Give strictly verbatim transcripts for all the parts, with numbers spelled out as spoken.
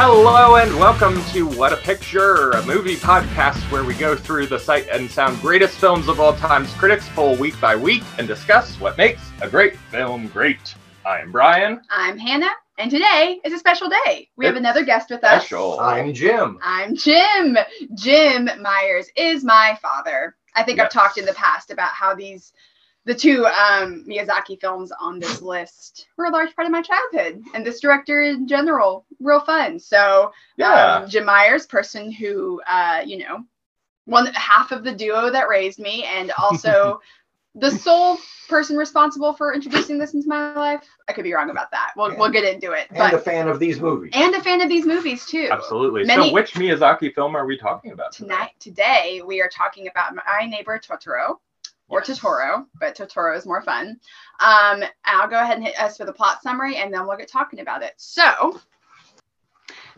Hello and welcome to What a Picture, a movie podcast where we go through the Sight and Sound greatest films of all time's critics poll week by week and discuss what makes a great film great. I'm Brian. I'm Hannah. And today is a special day. We it's have another guest with us. Special. I'm Jim. I'm Jim. Jim Myers is my father. I think yes. I've talked in the past about how these The two um, Miyazaki films on this list were a large part of my childhood, and this director in general, real fun. So yeah. um, Jim Myers, person who, uh, you know, one half of the duo that raised me, and also the sole person responsible for introducing this into my life. I could be wrong about that. We'll, and, we'll get into it. And but, a fan of these movies. And a fan of these movies, too. Absolutely. Many, so which Miyazaki film are we talking about tonight? Today, today we are talking about My Neighbor Totoro. Or yes. Totoro, but Totoro is more fun. Um, I'll go ahead and hit us with a plot summary, and then we'll get talking about it. So,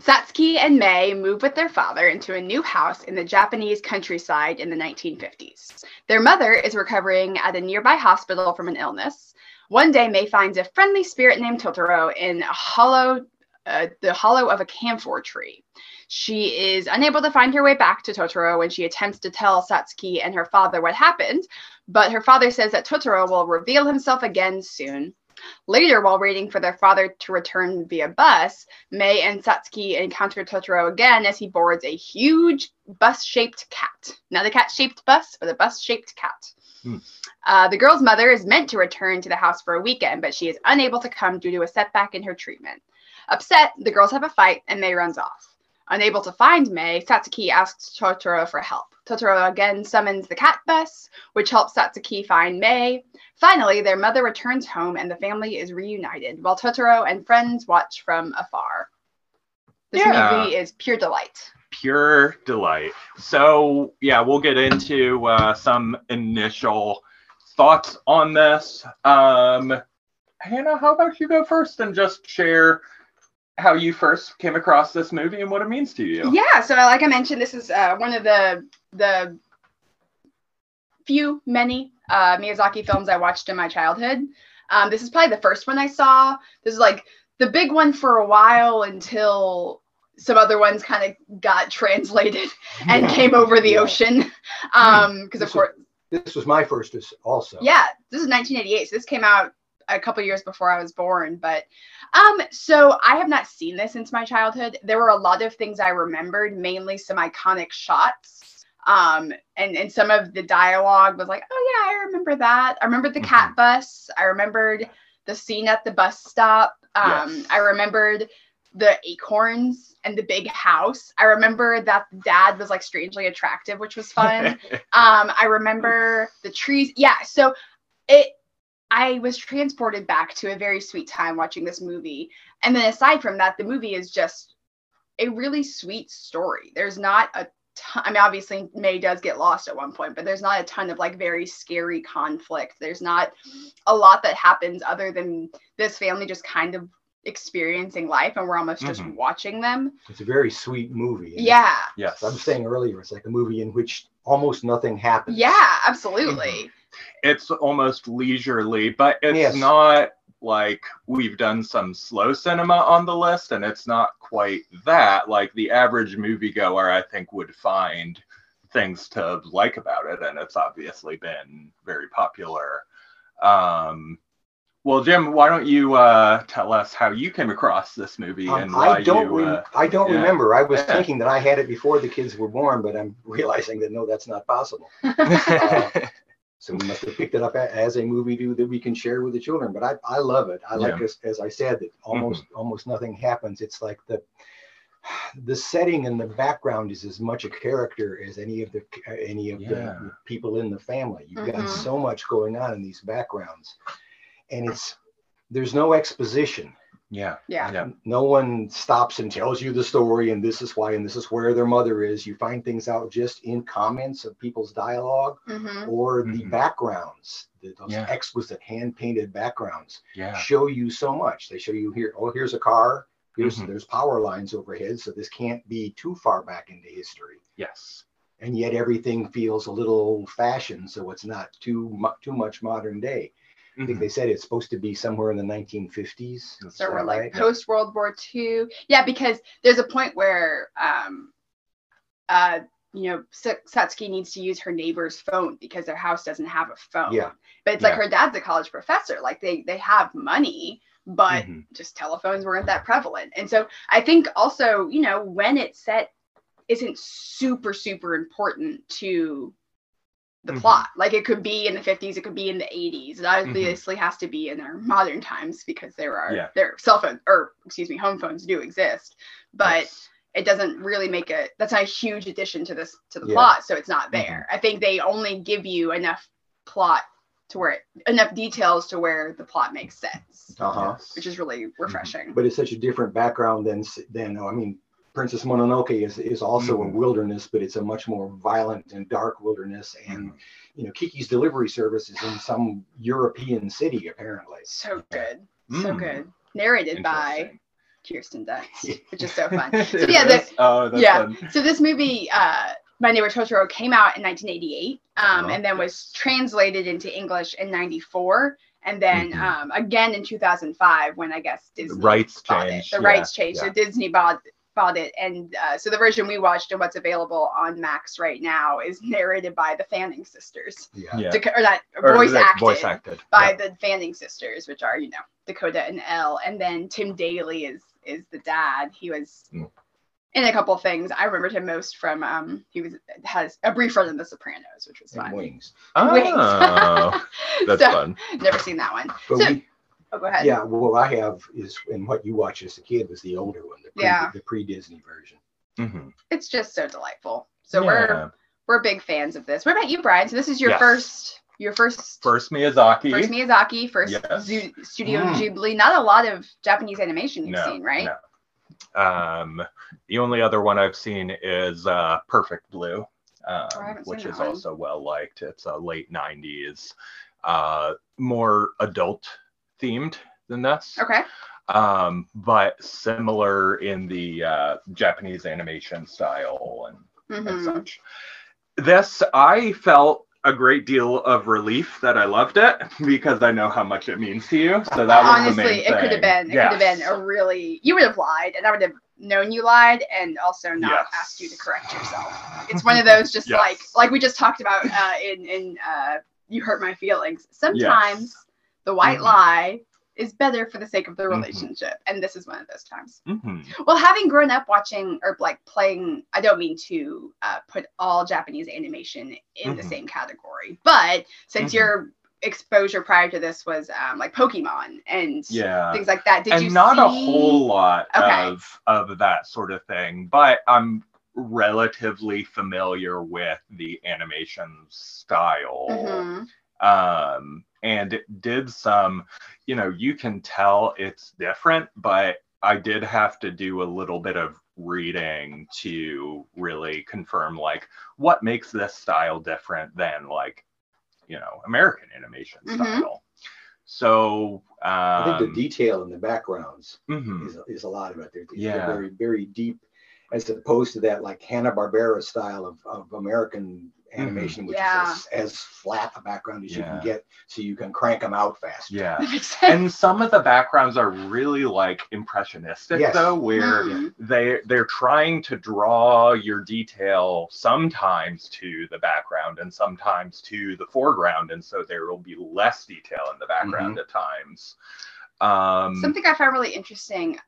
Satsuki and May move with their father into a new house in the Japanese countryside in the nineteen fifties. Their mother is recovering at a nearby hospital from an illness. One day, May finds a friendly spirit named Totoro in a hollow, uh, the hollow of a camphor tree. She is unable to find her way back to Totoro when she attempts to tell Satsuki and her father what happened, but her father says that Totoro will reveal himself again soon. Later, while waiting for their father to return via bus, May and Satsuki encounter Totoro again as he boards a huge bus-shaped cat. Not a cat-shaped bus, but a bus-shaped cat. Hmm. Uh, the girl's mother is meant to return to the house for a weekend, but she is unable to come due to a setback in her treatment. Upset, the girls have a fight, and May runs off. Unable to find May, Satsuki asks Totoro for help. Totoro again summons the cat bus, which helps Satsuki find May. Finally, their mother returns home and the family is reunited, while Totoro and friends watch from afar. This yeah. movie is pure delight. Pure delight. So, yeah, we'll get into uh, some initial thoughts on this. Um, Hannah, how about you go first and just share how you first came across this movie and what it means to you. Yeah, so like I mentioned, this is uh, one of the the few, many uh, Miyazaki films I watched in my childhood. Um, this is probably the first one I saw. This is like the big one for a while until some other ones kind of got translated and yeah. came over the yeah. ocean. Um, because of course, this was my first also. Yeah, this is nineteen eighty-eight, so this came out a couple years before I was born, but um, so I have not seen this since my childhood. There were a lot of things I remembered, mainly some iconic shots, um, and and some of the dialogue was like, oh yeah, I remember that. I remembered the cat bus. I remembered the scene at the bus stop. Um, yes. I remembered the acorns and the big house. I remember that dad was like strangely attractive, which was fun. um, I remember the trees. Yeah, so it. I was transported back to a very sweet time watching this movie. And then aside from that, the movie is just a really sweet story. There's not a ton, I mean, obviously May does get lost at one point, but there's not a ton of like very scary conflict. There's not a lot that happens other than this family just kind of experiencing life, and we're almost just mm-hmm. watching them. It's a very sweet movie. Yeah. Yes. I was saying earlier, it's like a movie in which almost nothing happens. Yeah, absolutely. Mm-hmm. It's almost leisurely, but it's yes. not like we've done some slow cinema on the list, and it's not quite that. Like the average moviegoer, I think, would find things to like about it, and it's obviously been very popular. Um, well, Jim, why don't you uh, tell us how you came across this movie um, and why I don't you? Uh, I don't yeah. remember. I was yeah. thinking that I had it before the kids were born, but I'm realizing that no, that's not possible. uh, So we must have picked it up as a movie do that we can share with the children. But I, I love it. I like yeah. as, as I said, that almost mm-hmm. almost nothing happens. It's like the the setting and the background is as much a character as any of the any of yeah. the people in the family. You've mm-hmm. got so much going on in these backgrounds, and it's there's no exposition. Yeah. Yeah. yeah. No one stops and tells you the story, and this is why, and this is where their mother is. You find things out just in comments of people's dialogue mm-hmm. or the mm-hmm. backgrounds, the, those yeah. exquisite hand-painted backgrounds yeah. show you so much. They show you here, oh, here's a car, here's mm-hmm. there's power lines overhead, so this can't be too far back into history. Yes. And yet everything feels a little old-fashioned, so it's not too, mu- too much modern day. I think they said it's supposed to be somewhere in the nineteen fifties. That's so we're like right? post World War Two. Yeah, because there's a point where, um, uh, you know, Satsuki needs to use her neighbor's phone because their house doesn't have a phone. Yeah. But it's like yeah. her dad's a college professor. Like they they have money, but mm-hmm. just telephones weren't that prevalent. And so I think also, you know, when it's set isn't super, super important to the mm-hmm. plot. Like it could be in the fifties, it could be in the eighties. It obviously mm-hmm. has to be in our modern times because there are yeah. their cell phones or excuse me, home phones do exist, but yes. it doesn't really make a, that's not a huge addition to this, to the yeah. plot. So it's not there. Mm-hmm. I think they only give you enough plot to where it, enough details to where the plot makes sense, uh-huh. which is really refreshing. But it's such a different background than, than, I mean, Princess Mononoke is, is also mm-hmm. a wilderness, but it's a much more violent and dark wilderness. And, you know, Kiki's Delivery Service is in some European city, apparently. So good. Mm. So good. Narrated by Kirsten Dunst, which is so fun. So, yeah, this, oh, that's yeah. fun. So this movie, uh, My Neighbor Totoro, came out in nineteen eighty-eight um, oh, and then was translated into English in ninety-four. And then mm-hmm. um, again in two thousand five when I guess Disney the rights changed. It. The yeah, rights changed. Yeah. So Disney bought bought it, and uh, so the version we watched and what's available on Max right now is narrated by the Fanning sisters, yeah, yeah. Da- or that or voice, acted voice acted by yeah. the Fanning sisters, which are, you know, Dakota and Elle, and then Tim Daly is is the dad. He was mm. in a couple of things. I remembered him most from um he was has a brief run in The Sopranos, which was fun. Wings. Oh, Wings. That's so fun. Never seen that one. But so, we- Oh, go ahead. Yeah, well, I have is, and what you watched as a kid was the older one, the pre, yeah. the pre-Disney version. Mm-hmm. It's just so delightful. So yeah. we're we're big fans of this. What about you, Brian? So this is your yes. first, your first, first Miyazaki, first Miyazaki, first yes. Zoo, Studio mm. Ghibli. Not a lot of Japanese animation you've no, seen, right? No. Um, the only other one I've seen is uh, Perfect Blue, um, oh, which is one. also well liked. It's a late nineties, uh, more adult themed than this, okay, um, but similar in the uh, Japanese animation style and, mm-hmm. and such. This, I felt a great deal of relief that I loved it because I know how much it means to you. So that was honestly, the main thing. Honestly, it could have been, it yes. could have been a really, you would have lied, and I would have known you lied, and also not yes. asked you to correct yourself. It's one of those just yes. like, like we just talked about uh, in in uh, You Hurt My Feelings. Sometimes. Yes. The white mm-hmm. lie is better for the sake of the relationship. Mm-hmm. And this is one of those times. Mm-hmm. Well, having grown up watching or like playing, I don't mean to uh, put all Japanese animation in mm-hmm. the same category, but since mm-hmm. your exposure prior to this was um, like Pokemon and yeah. things like that, did and you not see... a whole lot okay. of, of that sort of thing, but I'm relatively familiar with the animation style. Mm-hmm. Um, and it did some, you know, you can tell it's different, but I did have to do a little bit of reading to really confirm, like, what makes this style different than, like, you know, American animation mm-hmm. style. So um, I think the detail in the backgrounds mm-hmm. is, is a lot of it. They're, yeah. they're very, very deep, as opposed to that, like, Hanna-Barbera style of, of American animation, which yeah. is as, as flat a background as yeah. you can get, so you can crank them out faster. Yeah, and some of the backgrounds are really like impressionistic, yes. though, where mm-hmm. they they're trying to draw your detail sometimes to the background and sometimes to the foreground, and so there will be less detail in the background mm-hmm. at times. Um, Something I found really interesting.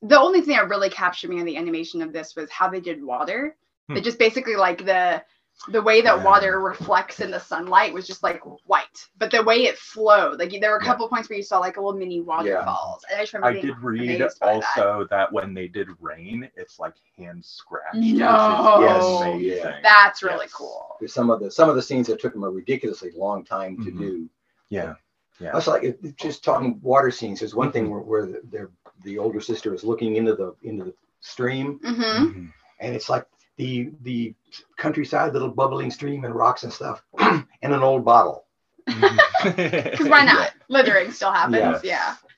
The only thing that really captured me in the animation of this was how they did water. Hmm. They just basically like the. The way that yeah. water reflects in the sunlight was just like white, but the way it flowed, like there were a couple yeah. points where you saw like little mini waterfalls. Yeah. And I just remember I being did read also that. that when they did rain, it's like hand scratched. No, which is yes. that's really yes. cool. Some of the some of the scenes that took them a ridiculously long time to mm-hmm. do. Yeah, yeah. Also, like it, just talking water scenes. There's one mm-hmm. thing where, where the, the the older sister is looking into the into the stream, mm-hmm. Mm-hmm. and it's like. the the countryside, little bubbling stream and rocks and stuff, and an old bottle. Because why not? Littering still happens, yes.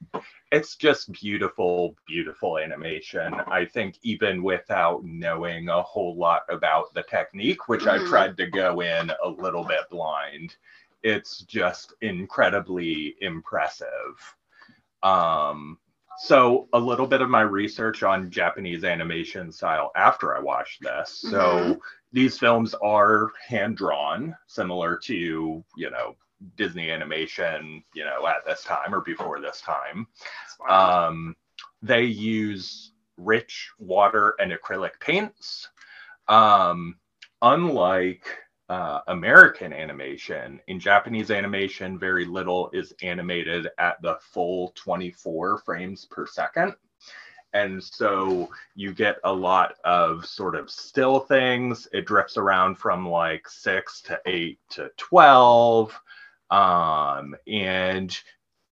yeah. It's just beautiful, beautiful animation. I think even without knowing a whole lot about the technique, which mm-hmm. I tried to go in a little bit blind, it's just incredibly impressive. Um, so a little bit of my research on Japanese animation style after I watched this. Mm-hmm. So these films are hand-drawn, similar to, you know, Disney animation, you know, at this time or before this time. Um, they use rich water and acrylic paints. Um, unlike uh, American animation, in Japanese animation, very little is animated at the full twenty-four frames per second. And so you get a lot of sort of still things. It drifts around from like six to eight to twelve. Um, and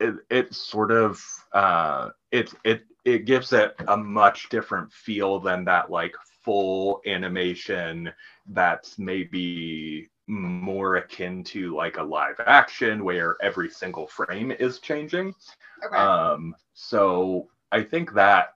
it, it sort of, uh, it, it, it gives it a much different feel than that like full animation that's maybe more akin to like a live action where every single frame is changing. Okay. Um, so I think that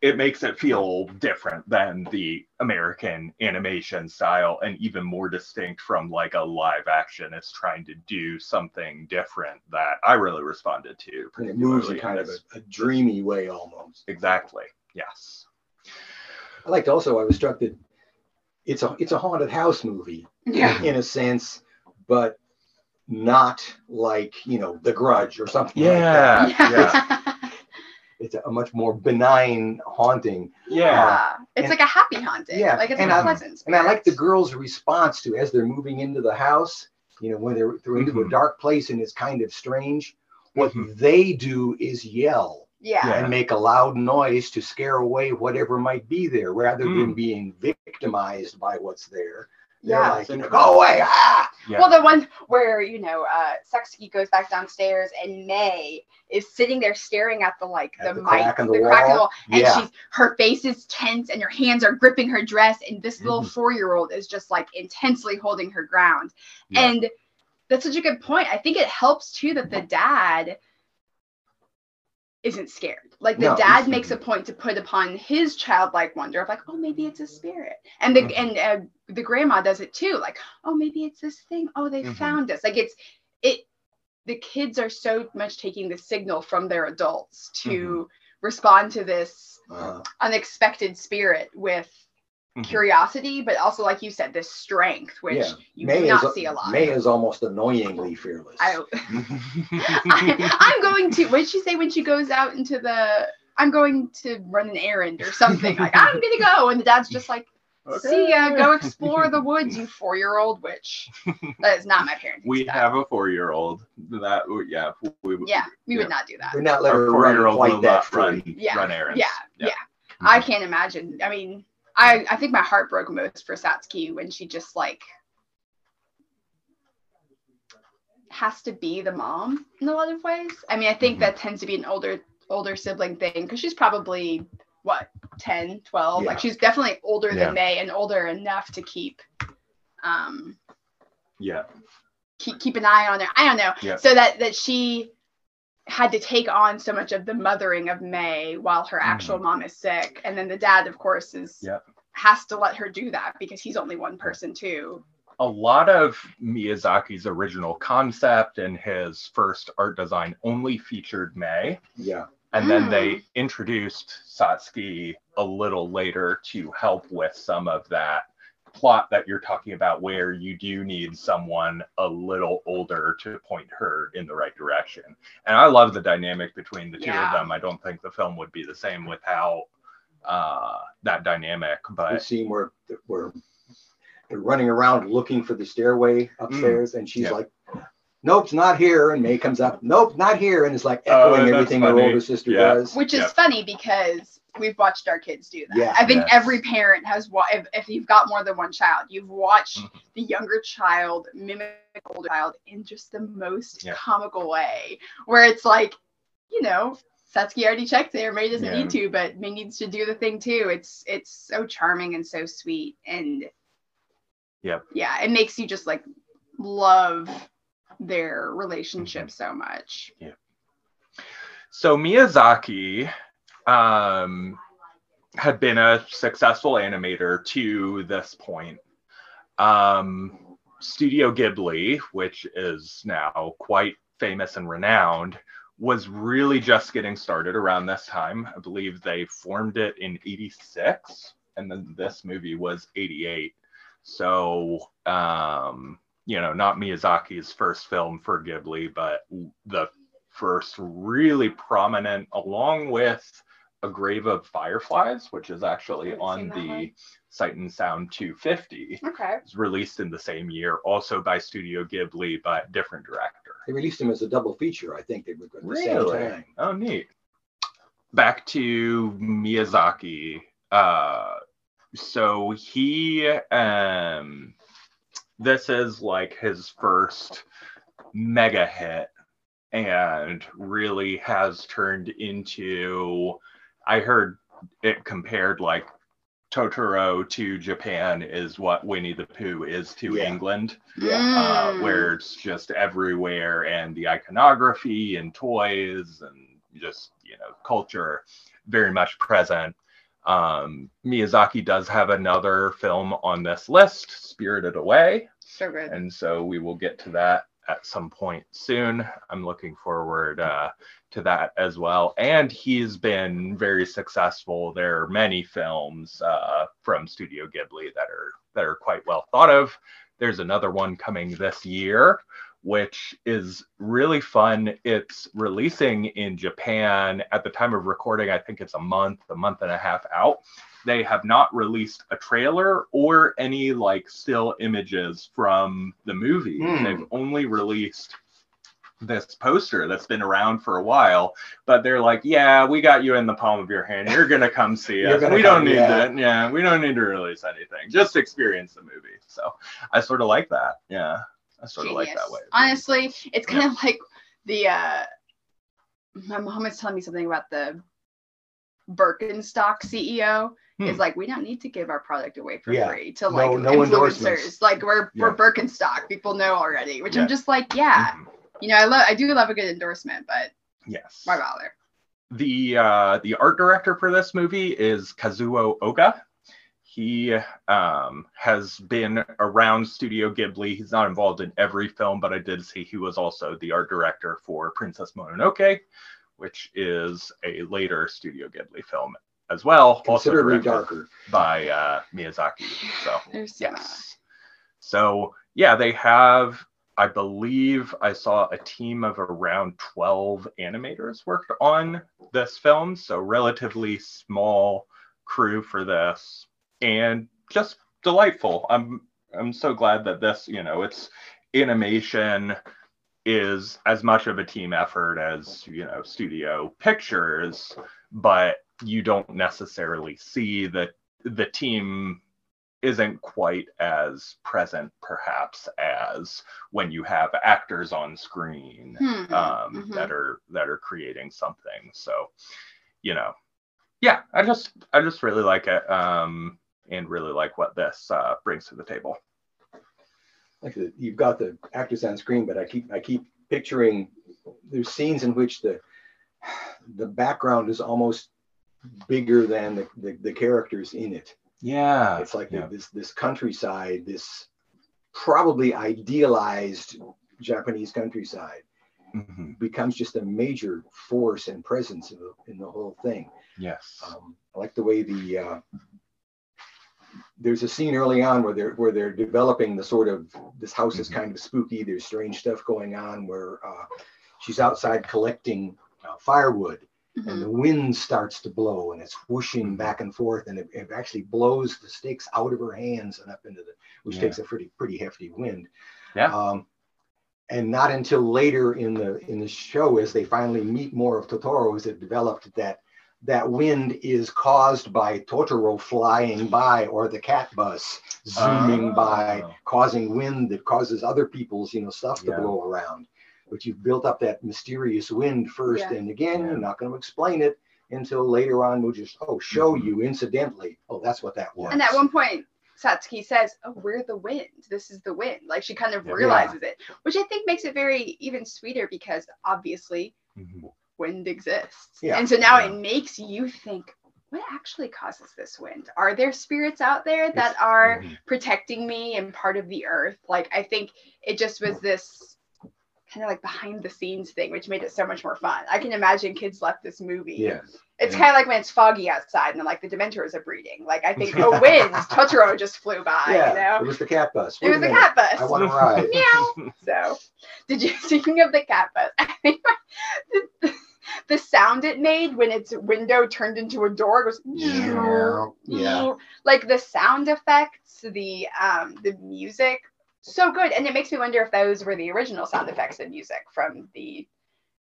it makes it feel different than the American animation style, and even more distinct from like a live action. It's trying to do something different that I really responded to. And it moves in kind of a, a dreamy way almost. Exactly. Yes. I liked also, I was struck that it's a, it's a haunted house movie, yeah, in a sense, but not like, you know, The Grudge or something, yeah, like that. Yeah. Yeah. It's a much more benign haunting. Yeah. Uh, it's and, like a happy haunting. Yeah. Like it's and a pleasant spirit. And I like the girl's response to, as they're moving into the house, you know, when they're, they're into mm-hmm. a dark place and it's kind of strange, what mm-hmm. they do is yell. Yeah. And make a loud noise to scare away whatever might be there, rather mm. than being victimized by what's there. They're yeah. like, you know, go away. Ah! Yeah. Well, the one where, you know, uh, Satsuki goes back downstairs and May is sitting there staring at the, like, the, the mic, crack in the, the wall. Crack in the wall. And yeah. she's, her face is tense and her hands are gripping her dress. And this mm-hmm. little four-year-old is just, like, intensely holding her ground. Yeah. And that's such a good point. I think it helps, too, that the dad isn't scared. Like the no, dad makes a point to put upon his childlike wonder of like, oh, maybe it's a spirit. And the mm-hmm. and uh, the grandma does it too. Like, oh, maybe it's this thing. Oh, they mm-hmm. found us. Like it's it. The kids are so much taking the signal from their adults to mm-hmm. respond to this uh-huh. unexpected spirit with mm-hmm. curiosity, but also, like you said, this strength, which yeah. you May do not is, see a lot. May is almost annoyingly fearless. I, I, I'm going to, what did she say when she goes out into the, I'm going to run an errand or something. Like, I'm going to go. And the dad's just like, okay. See ya, go explore the woods, you four-year-old, which that is not my parents. We style. Have a four-year-old. That, yeah. We, we, yeah, we yeah. would not do that. We're not letting our four-year-old like that run, yeah. run errands. Yeah, yeah. yeah. Mm-hmm. I can't imagine. I mean, I, I think my heart broke most for Satsuki when she just like has to be the mom in a lot of ways. I mean, I think mm-hmm. that tends to be an older older sibling thing because she's probably, what, ten, twelve? Yeah. Like she's definitely older yeah. than May and older enough to keep, um, yeah, keep, keep an eye on her. I don't know. Yeah. So that, that she had to take on so much of the mothering of May while her actual mm-hmm. mom is sick. And then the dad, of course, is yep. has to let her do that because he's only one person too. A lot of Miyazaki's original concept and his first art design only featured May. Yeah. And mm. then they introduced Satsuki a little later to help with some of that plot that you're talking about, where you do need someone a little older to point her in the right direction. And I love the dynamic between the two yeah. of them. I don't think the film would be the same without uh, that dynamic. But the scene where, where they're running around looking for the stairway upstairs mm. and she's yeah. like, nope, it's not here. And May comes up, nope, not here. And it's like echoing oh, everything funny. Her older sister yeah. does. Which is yeah. funny because we've watched our kids do that. Yeah, I think yes. every parent has, wa- if, if you've got more than one child, you've watched mm-hmm. the younger child mimic the older child in just the most yeah. comical way. Where it's like, you know, Satsuki already checked there. May doesn't yeah. need to, but May needs to do the thing too. It's, it's so charming and so sweet. And yeah, yeah, it makes you just like love their relationship mm-hmm. so much. Yeah. So Miyazaki um, had been a successful animator to this point. Um, Studio Ghibli, which is now quite famous and renowned, was really just getting started around this time. I believe they formed it in eighty-six, and then this movie was eighty-eight. So, um, you know, not Miyazaki's first film for Ghibli, but the first really prominent, along with A Grave of Fireflies, which is actually on the Sight and Sound two fifty. Okay. It's released in the same year, also by Studio Ghibli, but different director. They released them as a double feature, I think. They were at the same time. Oh, neat. Back to Miyazaki. Uh, so he, um, this is like his first mega hit, and really has turned into, I heard it compared like Totoro to Japan is what Winnie the Pooh is to yeah. England, yeah. Uh, where it's just everywhere, and the iconography and toys and just, you know, culture very much present. Um, Miyazaki does have another film on this list, Spirited Away. So good. And so we will get to that at some point soon. I'm looking forward uh, to that as well. And he's been very successful. There are many films uh, from Studio Ghibli that are that are quite well thought of. There's another one coming this year, which is really fun. It's releasing in Japan at the time of recording. I think it's a month, a month and a half out. They have not released a trailer or any like still images from the movie. Mm. They've only released this poster that's been around for a while, but they're like, yeah, we got you in the palm of your hand. You're going to come see us. We don't need that. Yeah, we don't need to release anything. Just experience the movie. So I sort of like that. Yeah, I sort of like that way. Honestly, it's kind of like the, uh, my mom is telling me something about the Birkenstock C E O. Hmm. Is like, we don't need to give our product away for yeah. free to like no, no influencers. Like we're yeah. we're Birkenstock. People know already, which yeah. I'm just like, yeah, mm-hmm. you know, I love I do love a good endorsement, but yes, why bother? The uh, the art director for this movie is Kazuo Oga. He um, has been around Studio Ghibli. He's not involved in every film, but I did see he was also the art director for Princess Mononoke, which is a later Studio Ghibli film as well, considerably darker, by uh, Miyazaki. So yes, yeah. so yeah, they have. I believe I saw a team of around twelve animators worked on this film, so relatively small crew for this, and just delightful. I'm I'm so glad that this, you know, it's animation is as much of a team effort as, you know, studio pictures, but you don't necessarily see that the team isn't quite as present, perhaps, as when you have actors on screen hmm. um, mm-hmm. that are that are creating something. So, you know, yeah, I just I just really like it, um, and really like what this uh, brings to the table. Like the, you've got the actors on screen, but I keep I keep picturing there's scenes in which the the background is almost bigger than the, the, the characters in it. Yeah. It's like yeah. The, this this countryside, this probably idealized Japanese countryside mm-hmm. becomes just a major force and presence in the, in the whole thing. Yes. Um, I like the way the, uh, there's a scene early on where they're, where they're developing the sort of, this house mm-hmm. is kind of spooky, there's strange stuff going on where uh, she's outside collecting uh, firewood. Mm-hmm. And the wind starts to blow, and it's whooshing back and forth, and it, it actually blows the stakes out of her hands and up into the, which yeah. takes a pretty pretty hefty wind. Yeah. Um, and not until later in the in the show, as they finally meet more of Totoro, as it developed that that wind is caused by Totoro flying by, or the cat bus zooming oh. by, causing wind that causes other people's you know stuff to yeah. blow around. But you've built up that mysterious wind first, yeah. and again, yeah. you're not going to explain it until later on. We'll just, oh, show mm-hmm. you incidentally. Oh, that's what that was. And at one point, Satsuki says, oh, we're the wind. This is the wind. Like, she kind of yeah. realizes yeah. it, which I think makes it very even sweeter because, obviously, mm-hmm. wind exists. Yeah. And so now yeah. it makes you think, what actually causes this wind? Are there spirits out there that are protecting me and part of the earth? Like, I think it just was this kind of like behind the scenes thing, which made it so much more fun. I can imagine kids left this movie. Yeah. It's yeah. kind of like when it's foggy outside and they're like, the Dementors are breeding. Like, I think, oh, winds, Totoro just flew by, yeah, you know? It was the cat bus. Wait it was the cat bus. I want to ride. Meow. So, did you, speaking of the cat bus, I think the, the sound it made when its window turned into a door goes, yeah. yeah. Like, the sound effects, the um, the music, so good. And it makes me wonder if those were the original sound effects and music from the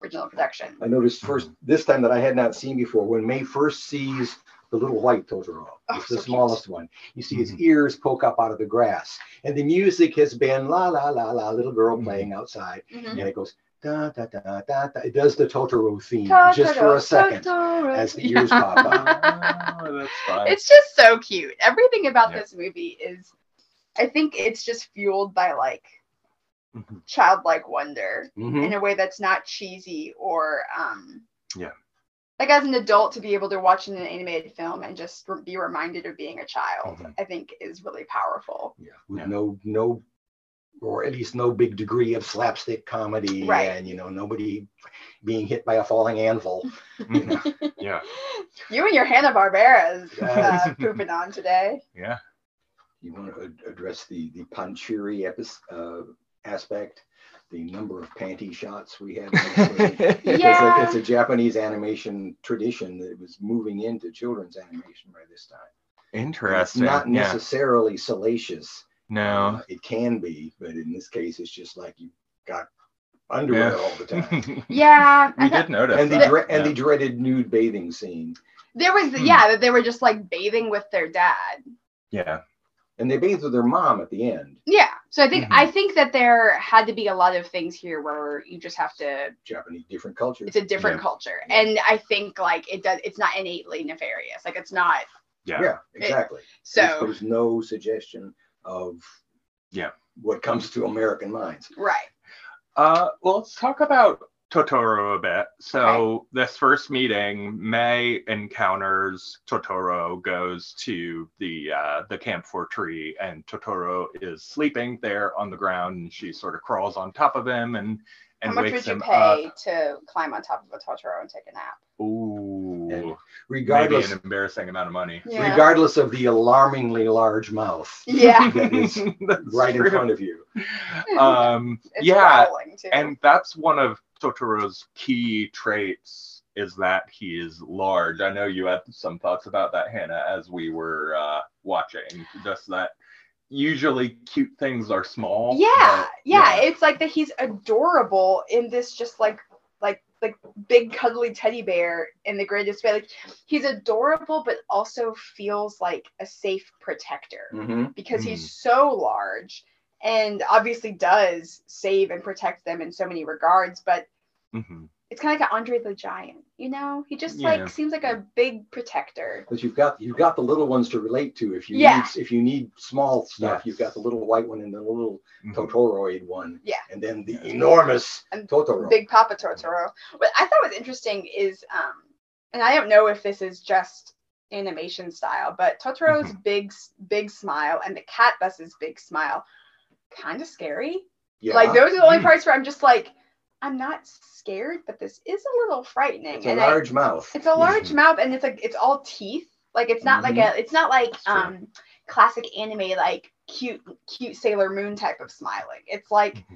original production. I noticed first this time that I had not seen before, when May first sees the little white Totoro, oh, it's so the smallest cute. one. You see his mm-hmm. ears poke up out of the grass, and the music has been la la la la, little girl mm-hmm. playing outside, mm-hmm. and it goes da da da da da. It does the Totoro theme Totoro, just for a second Totoro. as the ears yeah. pop up. Oh, that's fine. It's just so cute. Everything about yeah. this movie is, I think it's just fueled by like Mm-hmm. childlike wonder mm-hmm. in a way that's not cheesy or um yeah like as an adult to be able to watch an animated film and just re- be reminded of being a child mm-hmm. I think is really powerful yeah with yeah. no no or at least no big degree of slapstick comedy right. and you know nobody being hit by a falling anvil you know? Yeah you and your Hanna-Barbera's uh, pooping on today. Yeah you want to ad- address the the Panchiri episode uh aspect, the number of panty shots we had. It's, yeah. like, it's a Japanese animation tradition that was moving into children's animation by this time. Interesting. It's not necessarily yeah. salacious. No. Uh, it can be, but in this case, it's just like you got underwear yeah. all the time. Yeah. We did notice. And, the, dre- and yeah. the dreaded nude bathing scene. There was, mm. yeah, they were just like bathing with their dad. Yeah. And they bathed with their mom at the end. Yeah. So I think mm-hmm. I think that there had to be a lot of things here where you just have to Japanese different culture. It's a different yeah. culture. Yeah. And I think like it does it's not innately nefarious. Like it's not Yeah, yeah exactly. It, so there's no suggestion of yeah what comes to American minds. Right. Uh well let's talk about Totoro a bit. So okay. this first meeting, May encounters Totoro, goes to the uh, the camphor tree, and Totoro is sleeping there on the ground. And she sort of crawls on top of him and and wakes him up. How much would you pay up. to climb on top of a Totoro and take a nap? Ooh, and regardless, maybe an embarrassing amount of money. Yeah. Regardless of the alarmingly large mouth, yeah, that is right true. in front of you. Um, it's yeah, and that's one of Totoro's key traits, is that he is large. I know you had some thoughts about that, Hannah, as we were uh, watching. Just that usually cute things are small. Yeah, but, yeah. yeah. It's like that he's adorable in this just like like like big cuddly teddy bear in the greatest way. Like he's adorable, but also feels like a safe protector mm-hmm. because mm-hmm. he's so large. And obviously does save and protect them in so many regards, but mm-hmm. it's kind of like an Andre the Giant, you know? He just yeah. like seems like a big protector. Because you've got you've got the little ones to relate to. If you yeah. need if you need small stuff, yes. you've got the little white one and the little mm-hmm. Totoroid one. Yeah. And then the yeah. enormous and Totoro. Big Papa Totoro. What I thought was interesting is um, and I don't know if this is just animation style, but Totoro's mm-hmm. big big smile and the cat bus's big smile. Kind of scary. Yeah. Like those are the only parts where I'm just like, I'm not scared, but this is a little frightening. It's a and large I, mouth. It's a large mm-hmm. mouth, and it's like it's all teeth. Like it's not mm-hmm. like a, it's not like um classic anime like cute cute Sailor Moon type of smiling. It's like mm-hmm.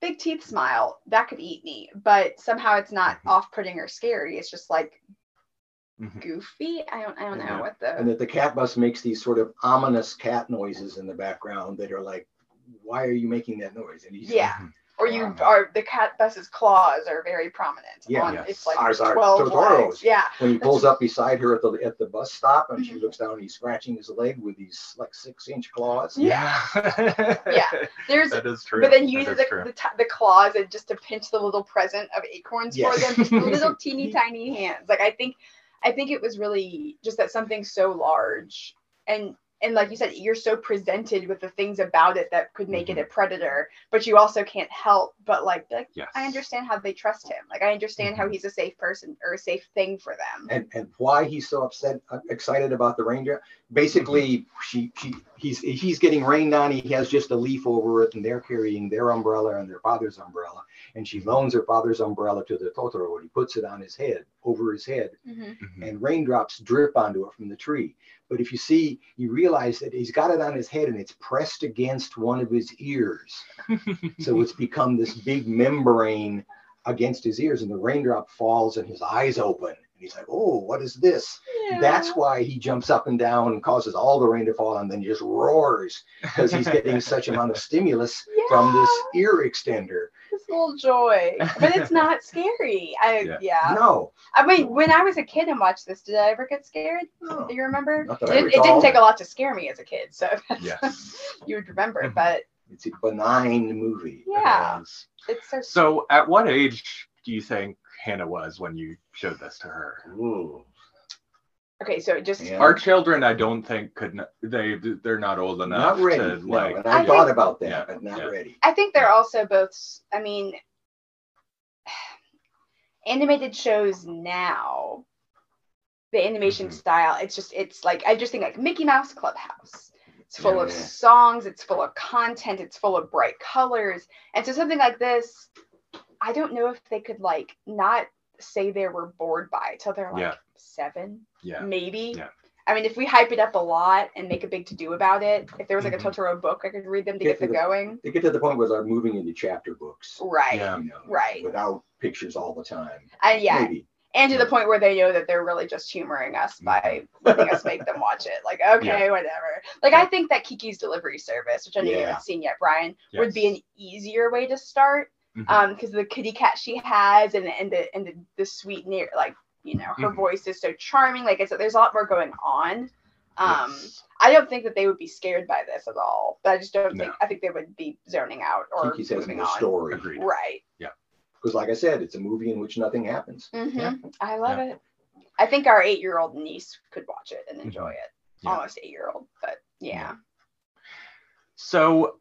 big teeth smile that could eat me, but somehow it's not mm-hmm. off-putting or scary. It's just like mm-hmm. goofy. I don't I don't yeah. know what the and that the cat bus makes these sort of ominous cat noises in the background that are like, why are you making that noise? And he's yeah. like, or you um, are the cat bus's claws are very prominent. Yeah. On, yes. It's like ours are Totoro's. Yeah. When he pulls up beside her at the at the bus stop and mm-hmm. she looks down and he's scratching his leg with these like six inch claws. Yeah. Yeah. yeah. There's that is true. But then he uses the the, t- the claws and just to pinch the little present of acorns yes. for them, just little teeny tiny hands. Like I think I think it was really just that something so large and and like you said, you're so presented with the things about it that could make mm-hmm. it a predator, but you also can't help but like, like yes. I understand how they trust him. Like I understand mm-hmm. how he's a safe person or a safe thing for them. And and why he's so upset, uh, excited about the ranger. Basically, mm-hmm. she she he's he's getting rained on. He has just a leaf over it, and they're carrying their umbrella and their father's umbrella. And she loans her father's umbrella to the Totoro, and he puts it on his head, over his head, mm-hmm. Mm-hmm. and raindrops drip onto it from the tree. But if you see, you realize that he's got it on his head and it's pressed against one of his ears. So it's become this big membrane against his ears, and the raindrop falls and his eyes open. And he's like, oh, what is this? Yeah. That's why he jumps up and down and causes all the rain to fall, and then just roars because he's getting such amount of stimulus yeah. from this ear extender. This little joy, but it's not scary. I yeah. yeah. No. I mean, when I was a kid and watched this, did I ever get scared? No. Do you remember? It, it didn't take a lot to scare me as a kid, so yes. you would remember. But it's a benign movie. Yeah. It it's so. So, at what age do you think Hannah was when you showed this to her? Ooh. Okay, so just yeah. our children, I don't think could not, they they're not old enough. Not ready. To, no, like, and I, I thought think, about that, yeah, but not yeah. ready. I think they're also both. I mean, animated shows now, the animation mm-hmm. style. It's just it's like I just think like Mickey Mouse Clubhouse. It's full yeah, of yeah. songs. It's full of content. It's full of bright colors. And so something like this, I don't know if they could like not say they were bored by till they're like yeah. seven. Yeah. Maybe. Yeah. I mean, if we hype it up a lot and make a big to-do about it, if there was like a Totoro book, I could read them to get, get to the, going. They get to the point where they're moving into chapter books. Right. Yeah. You know, right. Without pictures all the time. Uh, yeah. Maybe. And to the point where they know that they're really just humoring us by letting us make them watch it. Like, okay, yeah. whatever. Like, I think that Kiki's Delivery Service, which I know yeah. you haven't seen yet, Brian, yes. would be an easier way to start. Mm-hmm. Um, because the kitty cat she has and, and the and the, the sweet near like you know her mm-hmm. voice is so charming. Like I said, there's a lot more going on. Um, yes. I don't think that they would be scared by this at all. But I just don't no. think I think they would be zoning out or Kiki says moving the on. Story. Agreed. Right. Yeah. Because like I said, it's a movie in which nothing happens. Mm-hmm. Yeah. I love yeah. it. I think our eight-year-old niece could watch it and enjoy it. Yeah. Almost eight-year-old, but yeah. yeah. So.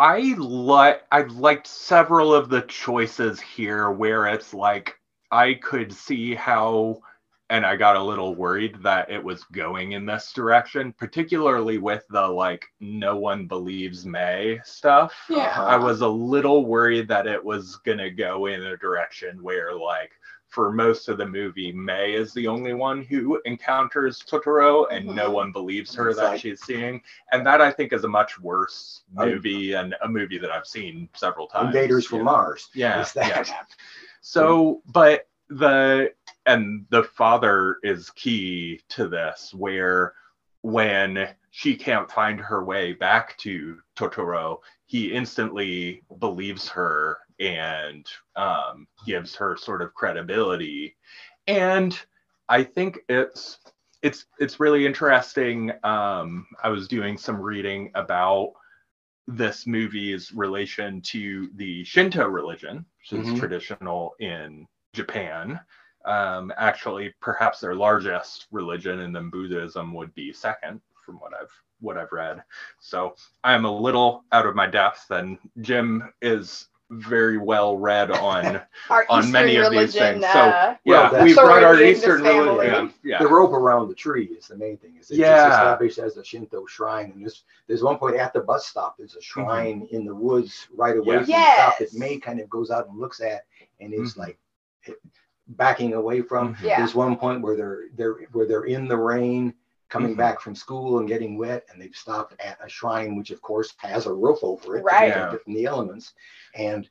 I like I liked several of the choices here where it's like I could see how, and I got a little worried that it was going in this direction, particularly with the like no one believes May stuff. Yeah. I was a little worried that it was gonna go in a direction where like for most of the movie, May is the only one who encounters Totoro and mm-hmm. no one believes her exactly. that she's seeing. And that I think is a much worse movie and a movie that I've seen several times. Invaders from Mars. Yeah. Is that. yeah. So, but the, and the father is key to this where when she can't find her way back to Totoro, he instantly believes her and um, gives her sort of credibility. And I think it's it's it's really interesting. Um, I was doing some reading about this movie's relation to the Shinto religion, which mm-hmm. is traditional in Japan. Um, actually, perhaps their largest religion, and then Buddhism would be second, from what I've what I've read. So I'm a little out of my depth, and Jim is very well read on on Eastern many of religion, these things. So uh, yeah, well, we brought our Eastern religion. Yeah, yeah. The rope around the tree is the main thing. It's, it's yeah. established as a Shinto shrine, and there's there's one point at the bus stop. There's a shrine mm-hmm. in the woods right away yes. from yes. the stop that May kind of goes out and looks at, and is mm-hmm. like it, backing away from. Mm-hmm. There's yeah. one point where they're they're where they're in the rain, coming mm-hmm. back from school and getting wet, and they've stopped at a shrine, which of course has a roof over it right. to protect it from the elements. And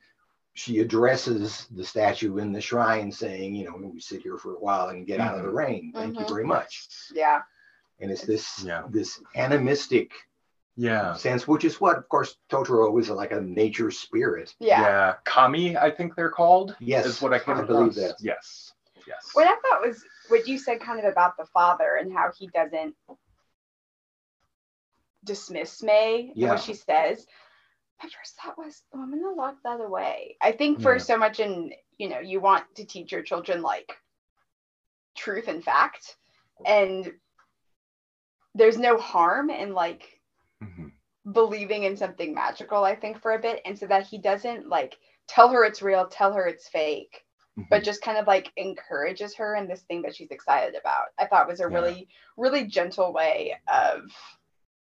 she addresses the statue in the shrine saying, you know, we sit here for a while and get mm-hmm. out of the rain. Thank mm-hmm. you very much. Yeah. And it's this yeah. this animistic yeah. sense, which is what, of course, Totoro is like a nature spirit. Yeah. yeah. Kami, I think they're called. Yes. Is what I can believe that. Yes. Yes. What I thought was what you said kind of about the father and how he doesn't dismiss May yeah. and what she says. My first thought was, oh, I'm going to lock that away. I think for yeah. so much in, you know, you want to teach your children like truth and fact. And there's no harm in like mm-hmm. believing in something magical, I think, for a bit. And so that he doesn't like tell her it's real, tell her it's fake, mm-hmm. but just kind of like encourages her in this thing that she's excited about. I thought was a yeah. really, really gentle way of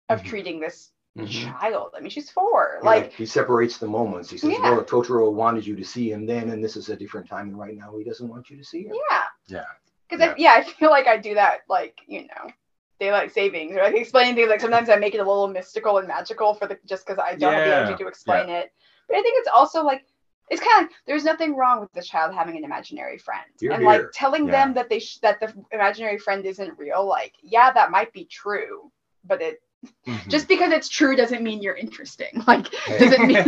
of mm-hmm. treating this mm-hmm. child. I mean, she's four. Yeah, like he separates the moments. He says, yeah. well, Totoro wanted you to see him then, and this is a different time, and right now he doesn't want you to see him. Yeah. Yeah. Because yeah. I, yeah, I feel like I do that, like, you know, daylight savings, or like explaining things. Like sometimes I make it a little mystical and magical for the just because I don't yeah. have the energy to explain yeah. it. But I think it's also like it's kind of there's nothing wrong with the child having an imaginary friend, you're and here. Like telling yeah. them that they sh- that the imaginary friend isn't real. Like, yeah, that might be true, but it mm-hmm. just because it's true doesn't mean you're interesting. Like, doesn't mean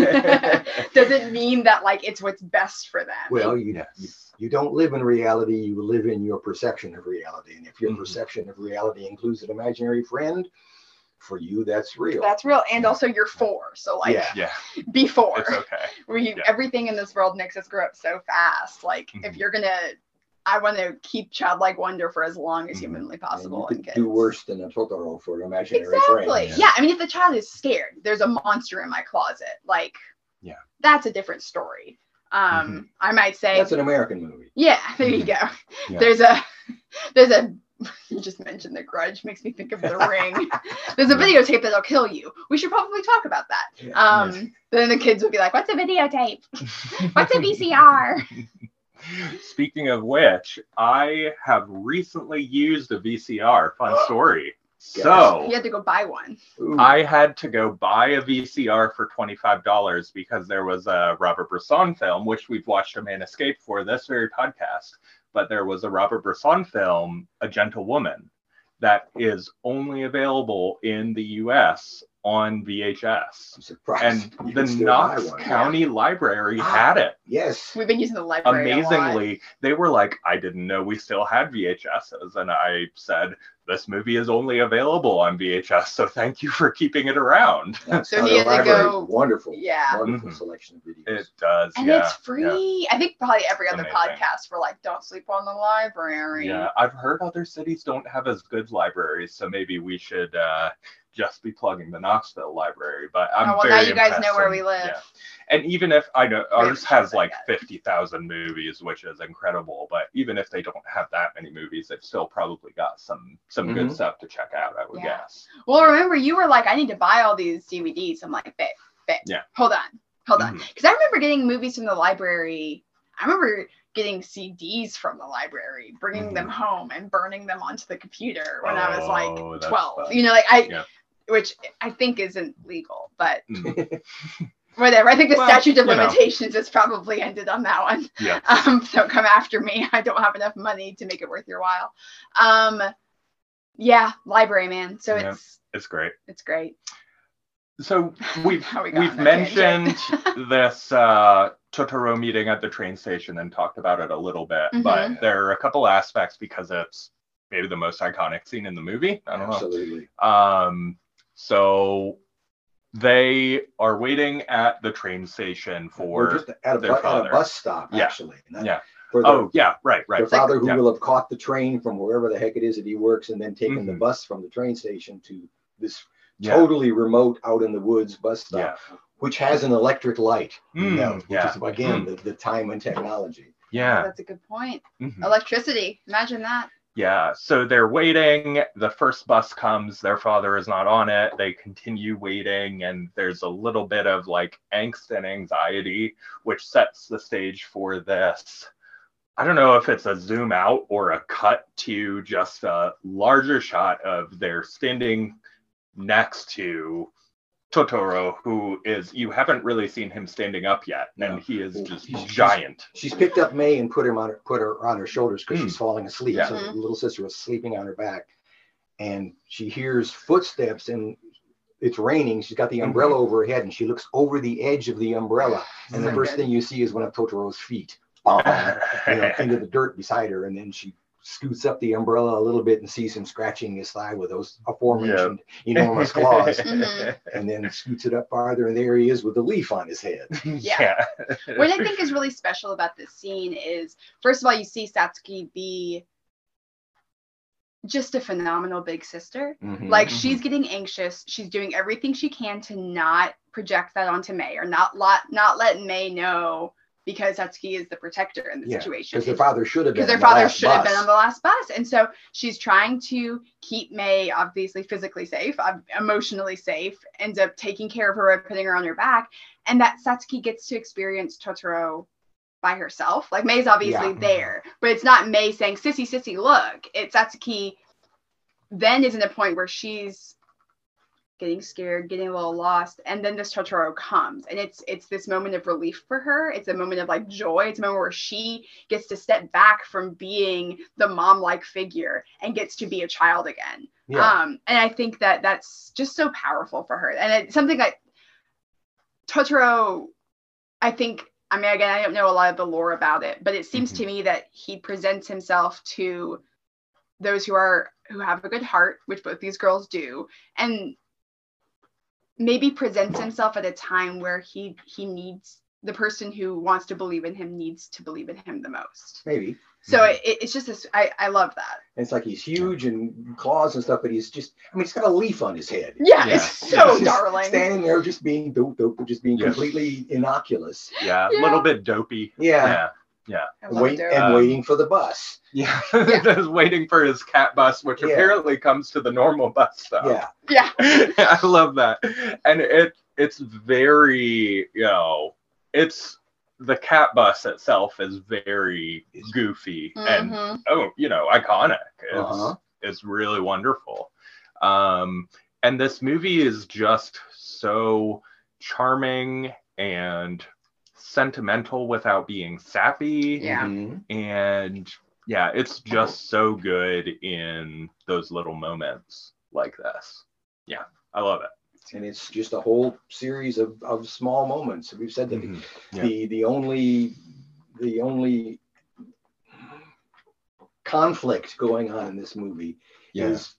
doesn't mean that like it's what's best for them. Well, you know. You- You don't live in reality, you live in your perception of reality. And if your mm-hmm. perception of reality includes an imaginary friend, for you, that's real. That's real. And also you're four. So like, yeah. Yeah. be four. It's okay. We, yeah. Everything in this world makes us grow up so fast. Like mm-hmm. if you're going to, I want to keep childlike wonder for as long as mm-hmm. humanly possible. And you could do worse than a Totoro for an imaginary exactly. friend. Yeah. yeah. I mean, if the child is scared, there's a monster in my closet. Like, yeah, that's a different story. Um, mm-hmm. I might say that's an American movie. Yeah, there you go. Yeah. There's a, there's a. You just mentioned The Grudge, makes me think of The Ring. There's a yeah. videotape that'll kill you. We should probably talk about that. Yeah, um, yes. Then the kids will be like, "What's a videotape? What's a V C R?" Speaking of which, I have recently used a V C R. Fun story. So you had to go buy one. Ooh. I had to go buy a V C R for twenty-five dollars because there was a Robert Bresson film, which we've watched A Man Escape for this very podcast. But there was a Robert Bresson film, A Gentle Woman, that is only available in the U S on V H S. I'm surprised. And you the Knox County yeah. Library ah, had it. Yes. We've been using the library. Amazingly, they were like, I didn't know we still had V H Ses. And I said, this movie is only available on V H S, so thank you for keeping it around. That's so he had to go. Wonderful. Yeah. Wonderful mm-hmm. selection of videos. It does. And yeah, it's free. Yeah. I think probably every it's other amazing. Podcast we're like, don't sleep on the library. Yeah. I've heard other cities don't have as good libraries, so maybe we should uh, just be plugging the Knoxville library, but I'm oh, well, very now you guys impressed know where and, we live. Yeah. And even if I know ours has like fifty thousand movies, which is incredible, but even if they don't have that many movies, they've still probably got some some mm-hmm. good stuff to check out, I would yeah. guess. Well, remember you were like, I need to buy all these D V Ds. I'm like, babe, babe, yeah. hold on, hold mm-hmm. on. Because I remember getting movies from the library. I remember getting C Ds from the library, bringing mm-hmm. them home and burning them onto the computer when oh, I was like twelve. You know, like I... Yeah. Which I think isn't legal, but whatever. I think the well, statute of limitations know. Has probably ended on that one. Yeah. Um, don't come after me. I don't have enough money to make it worth your while. Um, yeah, library, man. So yeah, it's it's great. It's great. So we've we we've mentioned this uh, Totoro meeting at the train station and talked about it a little bit, mm-hmm. but there are a couple aspects because it's maybe the most iconic scene in the movie. I don't Absolutely. know. Um, So they are waiting at the train station for We're just at a, their bu- father. At a bus stop, yeah. actually. That, yeah. For their, oh, yeah, right, right. Their father who yeah. will have caught the train from wherever the heck it is that he works and then taken mm-hmm. the bus from the train station to this yeah. totally remote out in the woods bus stop, yeah. which has an electric light, mm, you know, which yeah. is, again, mm. the, the time and technology. Yeah. Oh, that's a good point. Mm-hmm. Electricity. Imagine that. Yeah, so they're waiting, the first bus comes, their father is not on it, they continue waiting, and there's a little bit of like angst and anxiety, which sets the stage for this. I don't know if it's a zoom out or a cut to just a larger shot of they're standing next to Totoro, who is, you haven't really seen him standing up yet, and no. he is just she's, giant. She's picked up May and put him on her, put her on her shoulders because mm. she's falling asleep. Yeah. So the little sister was sleeping on her back, and she hears footsteps, and it's raining. She's got the umbrella over her head, and she looks over the edge of the umbrella, and the first thing you see is one of Totoro's feet bomb, you know, into the dirt beside her, and then she scoots up the umbrella a little bit and sees him scratching his thigh with those aforementioned yep. enormous claws, mm-hmm. and then scoots it up farther, and there he is with a leaf on his head. Yeah. yeah. What I think is really special about this scene is, first of all, you see Satsuki be just a phenomenal big sister. Mm-hmm, like mm-hmm. She's getting anxious. She's doing everything she can to not project that onto May, or not lot, not let May know, because Satsuki is the protector in the yeah, situation. Because their father should have been. Because their father should have been on the last bus. And so she's trying to keep May obviously physically safe, emotionally safe, ends up taking care of her and putting her on her back. And that Satsuki gets to experience Totoro by herself. Like, May's obviously yeah. there, but it's not May saying, "Sissy, sissy, look." It's Satsuki then is in a point where she's getting scared, getting a little lost, and then this Totoro comes, and it's it's this moment of relief for her. It's a moment of like joy. It's a moment where she gets to step back from being the mom-like figure and gets to be a child again. Yeah. Um, and I think that that's just so powerful for her. And it's something like Totoro, I think. I mean, again, I don't know a lot of the lore about it, but it seems mm-hmm. to me that he presents himself to those who are who have a good heart, which both these girls do, and maybe presents himself at a time where he he needs the person who wants to believe in him needs to believe in him the most. Maybe. So mm-hmm. it, it's just this. I I love that. It's like he's huge and claws and stuff, but he's just. I mean, he's got a leaf on his head. Yeah, yeah. It's so he's darling. Standing there, just being dope, dope, just being yes. completely innocuous. Yeah, a yeah. little bit dopey. Yeah, yeah, yeah. Wait, and um, waiting for the bus. Yeah, yeah. Just waiting for his cat bus, which yeah. apparently comes to the normal bus stop. Yeah, yeah. I love that, and it it's very you know it's. The cat bus itself is very goofy mm-hmm. and, oh, you know, iconic. It's, uh-huh. it's really wonderful. Um, and this movie is just so charming and sentimental without being sappy. Yeah. And, yeah, it's just so good in those little moments like this. Yeah, I love it. And it's just a whole series of, of small moments. We've said that mm-hmm. yeah. the the only the only conflict going on in this movie yeah. is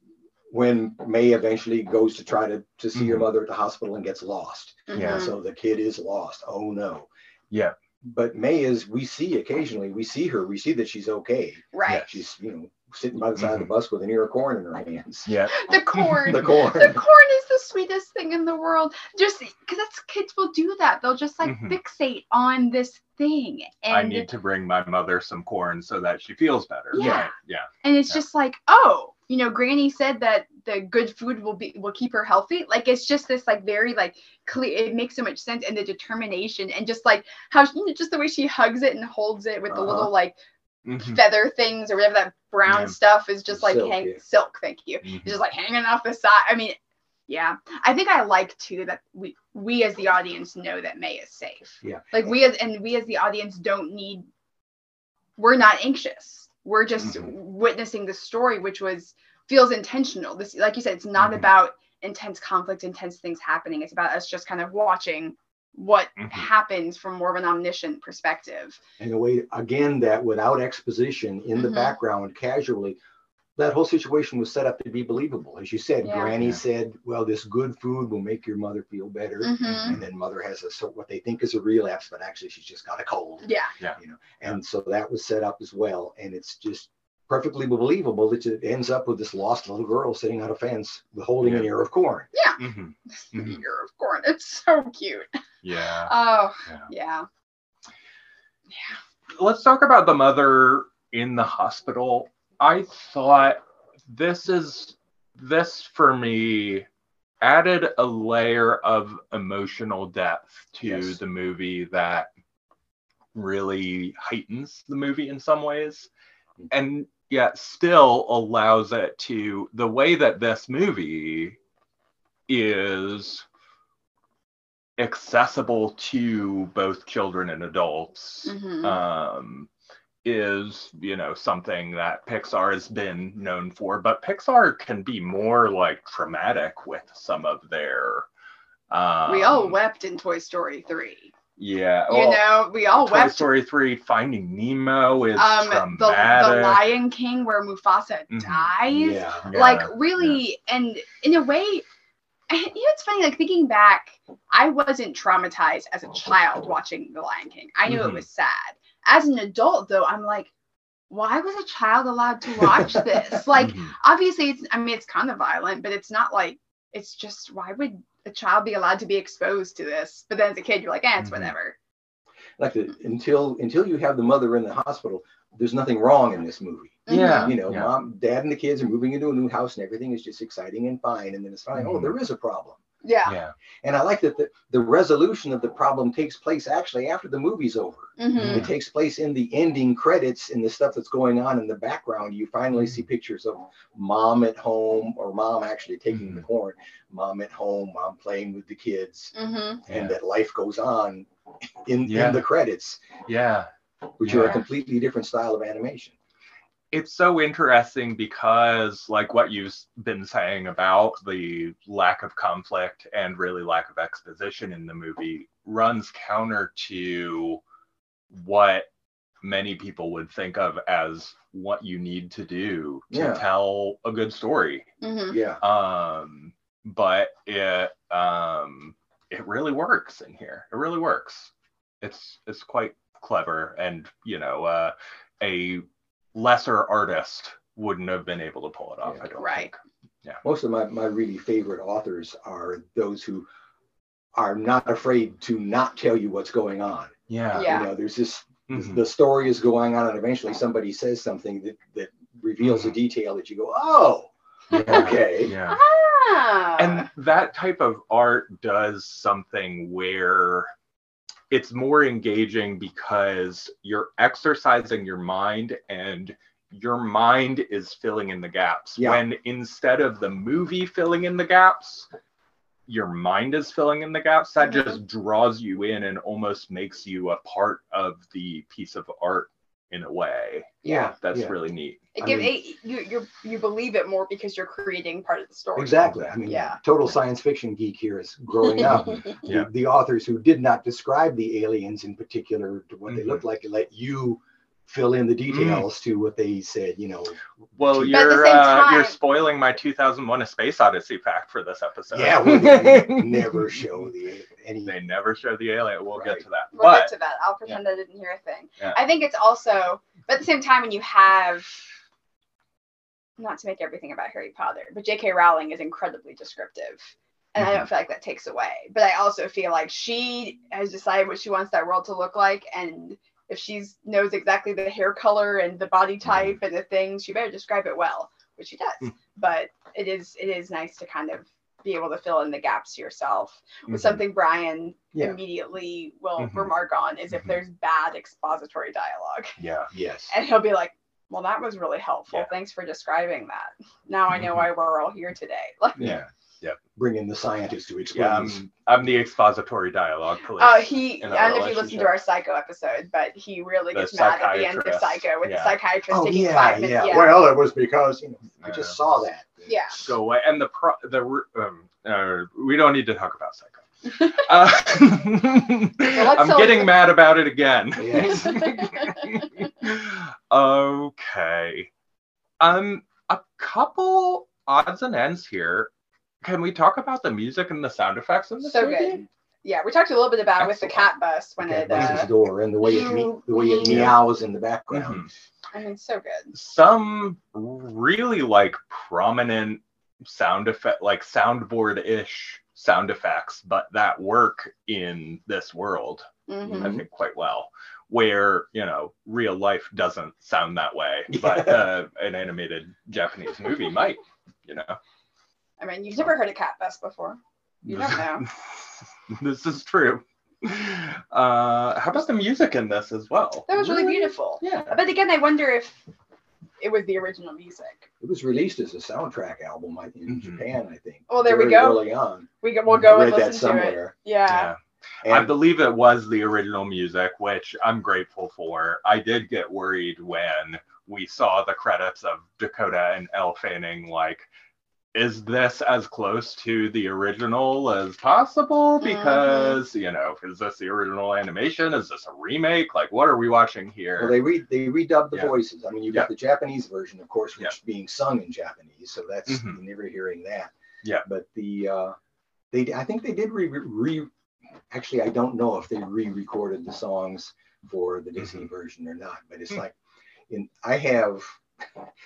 when May eventually goes to try to, to see mm-hmm. her mother at the hospital and gets lost. Mm-hmm. Yeah. So the kid is lost. Oh no. Yeah. But May is we see occasionally, we see her, we see that she's okay. Right. Yeah, she's, you know, sitting by the side mm-hmm. of the bus with an ear of corn in her hands. Yeah. The corn. the corn. The corn is the sweetest thing in the world. Just because that's kids will do that. They'll just like mm-hmm. fixate on this thing. And I need to bring my mother some corn so that she feels better. Yeah. Right? Yeah. And it's yeah. just like, oh, you know, Granny said that the good food will be will keep her healthy. Like, it's just this like very like clear. It makes so much sense, and the determination, and just like how you know, just the way she hugs it and holds it with uh-huh. the little like. Mm-hmm. feather things or whatever that brown yeah. stuff is just like silk, hang yeah. silk thank you mm-hmm. it's just like hanging off the side. I mean yeah I think I like too that we we as the audience know that May is safe. Yeah, like we as and we as the audience don't need we're not anxious, we're just mm-hmm. witnessing the story, which was feels intentional. This, like you said, it's not mm-hmm. about intense conflict, intense things happening. It's about us just kind of watching what mm-hmm. happens from more of an omniscient perspective. And a way, again, that without exposition in the mm-hmm. background, casually, that whole situation was set up to be believable. As you said, yeah. Granny yeah. said, well, this good food will make your mother feel better. Mm-hmm. And then mother has a, so what they think is a relapse, but actually she's just got a cold. Yeah. yeah. You know. And so that was set up as well. And it's just perfectly believable that it ends up with this lost little girl sitting on a fence holding yeah. an ear of corn. Yeah. Mm-hmm. Mm-hmm. Ear of corn. It's so cute. Yeah. Oh, yeah. yeah. Yeah. Let's talk about the mother in the hospital. I thought this is, this for me added a layer of emotional depth to yes. the movie that really heightens the movie in some ways. And yet still allows it to, the way that this movie is accessible to both children and adults mm-hmm. um, is, you know, something that Pixar has been known for. But Pixar can be more like traumatic with some of their... Um, we all wept in Toy Story three. Yeah, you well, know, we all Toy wept. Toy Story three, Finding Nemo is um, traumatic. The, the Lion King, where Mufasa mm-hmm. dies, yeah, yeah, like really, yeah. and in a way, you know, it's funny. Like thinking back, I wasn't traumatized as a child watching The Lion King. I knew mm-hmm. it was sad. As an adult, though, I'm like, why was a child allowed to watch this? Like, mm-hmm. obviously, it's, I mean, it's kind of violent, but it's not like, it's just, why would a child be allowed to be exposed to this? But then as a kid, you're like, eh, it's mm-hmm. whatever. Like, the, until until you have the mother in the hospital, there's nothing wrong in this movie. Yeah. You know, yeah. mom, dad, and the kids are moving into a new house, and everything is just exciting and fine. And then it's fine. Mm-hmm. Oh, there is a problem. Yeah. yeah. And I like that the, the resolution of the problem takes place actually after the movie's over. Mm-hmm. It takes place in the ending credits, and the stuff that's going on in the background. You finally see pictures of mom at home, or mom actually taking mm-hmm. the corn, mom at home, mom playing with the kids, mm-hmm. and yeah. that life goes on in, yeah. in the credits. Yeah. Which yeah. are a completely different style of animation. It's so interesting because, like, what you've been saying about the lack of conflict and really lack of exposition in the movie runs counter to what many people would think of as what you need to do to yeah. tell a good story. Mm-hmm. Yeah. Um, but it um, it really works in here. It really works. It's it's quite clever, and you know, uh, a lesser artist wouldn't have been able to pull it off. Yeah, I don't right. think. Yeah. Most of my, my really favorite authors are those who are not afraid to not tell you what's going on. Yeah. yeah. You know, there's this, mm-hmm. the story is going on, and eventually somebody says something that, that reveals mm-hmm. a detail that you go, oh, yeah. okay. Yeah. Ah. And that type of art does something where it's more engaging because you're exercising your mind, and your mind is filling in the gaps. Yeah. When instead of the movie filling in the gaps, your mind is filling in the gaps. That mm-hmm. just draws you in and almost makes you a part of the piece of art in a way. Yeah. That's yeah. really neat. It gives, I mean, it, you, you're, you believe it more because you're creating part of the story. Exactly. I mean, yeah. total science fiction geek here is growing up. yeah. the, the authors who did not describe the aliens in particular to what mm-hmm. they looked like, to let you fill in the details mm-hmm. to what they said, you know. Well, you're uh, you're spoiling my two thousand one: A Space Odyssey fact for this episode. Yeah, well, they never show the any. They never show the alien. We'll right. get to that. We'll but, get to that. I'll pretend yeah. I didn't hear a thing. Yeah. I think it's also, but at the same time, when you have, not to make everything about Harry Potter, but J K Rowling is incredibly descriptive. And mm-hmm. I don't feel like that takes away. But I also feel like she has decided what she wants that world to look like, and if she knows exactly the hair color and the body type and the things, she better describe it well, which she does. But it is it is nice to kind of be able to fill in the gaps yourself with mm-hmm. something Brian yeah. immediately will mm-hmm. remark on is if mm-hmm. there's bad expository dialogue. Yeah, yes. And he'll be like, well, that was really helpful. Yeah. Thanks for describing that. Now I know mm-hmm. why we're all here today. Like, yeah. Yeah, bring in the scientist to explain. Yeah, I'm, I'm the expository dialogue police. Oh, uh, he, I don't know if you listened to our Psycho episode, but he really the gets mad at the end of Psycho with yeah. the psychiatrist oh, taking yeah, five minutes. Yeah. yeah, well, it was because, you know, I just uh, saw that. Yeah. Go away. And the, pro, the um, uh, we don't need to talk about Psycho. Uh, well, I'm getting the... mad about it again. Yes. Okay. Um, a couple odds and ends here. Can we talk about the music and the sound effects in this so movie? Good. Yeah, we talked a little bit about it with the cat bus when okay, it uh, the door and the way it me- the way it meows in the background. Mm-hmm. I mean, so good. Some really like prominent sound effect, like soundboard-ish sound effects, but that work in this world, mm-hmm. I think, quite well. Where, you know, real life doesn't sound that way, but uh, an animated Japanese movie might, you know. I mean, you've never heard a cat bus before. You don't know. This is true. Uh, how about the music in this as well? That was really, really beautiful. Yeah. But again, I wonder if it was the original music. It was released as a soundtrack album in mm-hmm. Japan, I think. Well, there very we go. Early on. We go, we'll go and listen that somewhere. To it. Yeah. yeah. I believe it was the original music, which I'm grateful for. I did get worried when we saw the credits of Dakota and Elle Fanning, like, is this as close to the original as possible? Because, mm-hmm. you know, is this the original animation? Is this a remake? Like, what are we watching here? Well, they re- they redubbed the yeah. voices. I mean, you've yeah. got the Japanese version, of course, which yeah. is being sung in Japanese. So that's, mm-hmm. you're never hearing that. Yeah. But the, uh, they, I think they did re, re, actually, I don't know if they re-recorded the songs for the Disney mm-hmm. version or not, but it's mm-hmm. like, in, I have,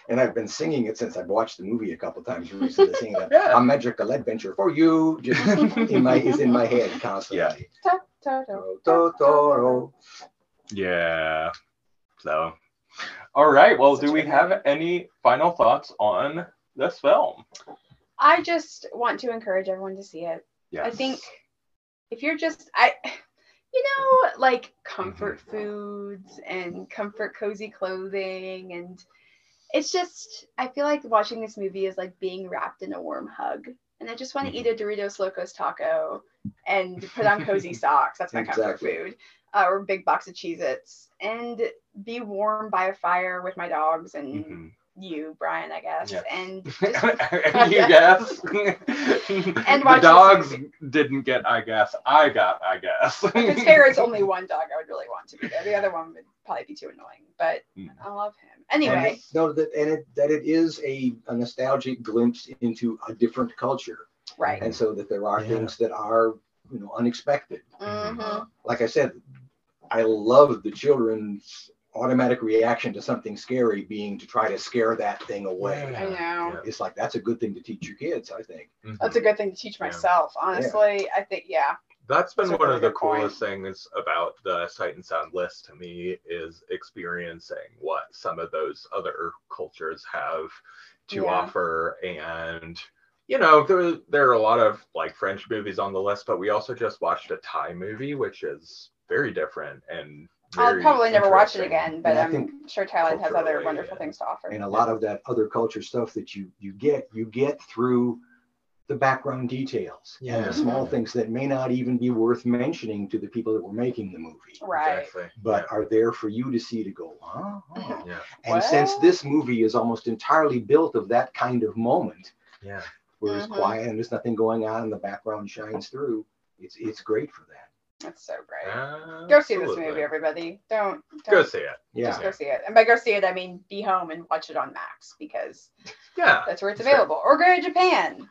and I've been singing it since I've watched the movie a couple times recently, singing that yeah. a magical adventure for you, just in my, is in my head constantly. Yeah. Totoro, Totoro. Yeah. So, all right. Well, do we have any final thoughts on this film? I just want to encourage everyone to see it. Yes. I think if you're just, I, you know, like comfort mm-hmm. foods and comfort cozy clothing, and it's just, I feel like watching this movie is like being wrapped in a warm hug. And I just want to mm-hmm. eat a Doritos Locos taco and put on cozy socks. That's my exactly. comfort food. Uh, or a big box of Cheez-Its. And be warm by a fire with my dogs and mm-hmm. you, Brian, I guess. Yes. And just, and you guess. And the dogs didn't get I guess. I got I guess. If it's fair, it's only one dog I would really want to be there. The other one would probably be too annoying. But mm. I love him. Anyway. And no, that and it that it is a, a nostalgic glimpse into a different culture. Right. And so that there are yeah. things that are, you know, unexpected. Mm-hmm. Like I said, I love the children's automatic reaction to something scary being to try to scare that thing away. I know. It's like, that's a good thing to teach your kids, I think. Mm-hmm. That's a good thing to teach myself, yeah. honestly. Yeah. I think, yeah. That's been that's one of the coolest point. things about the Sight and Sound list to me is experiencing what some of those other cultures have to yeah. offer. And, you know, there, there are a lot of like French movies on the list, but we also just watched a Thai movie, which is very different and I'll probably never watch it again, but I'm sure Thailand has other wonderful things to offer. And a lot of that other culture stuff that you you get, you get through the background details yeah. and the small things that may not even be worth mentioning to the people that were making the movie. Right. Exactly. But yeah. are there for you to see to go, huh? Oh. Yeah. And what? Since this movie is almost entirely built of that kind of moment, yeah. where it's mm-hmm. quiet and there's nothing going on and the background shines through, it's it's great for that. That's so great. Uh, go see absolutely. this movie, everybody. Don't, don't go see it. Yeah. Just go see it. And by go see it, I mean be home and watch it on Max because yeah, that's where it's available. Sure. Or go to Japan.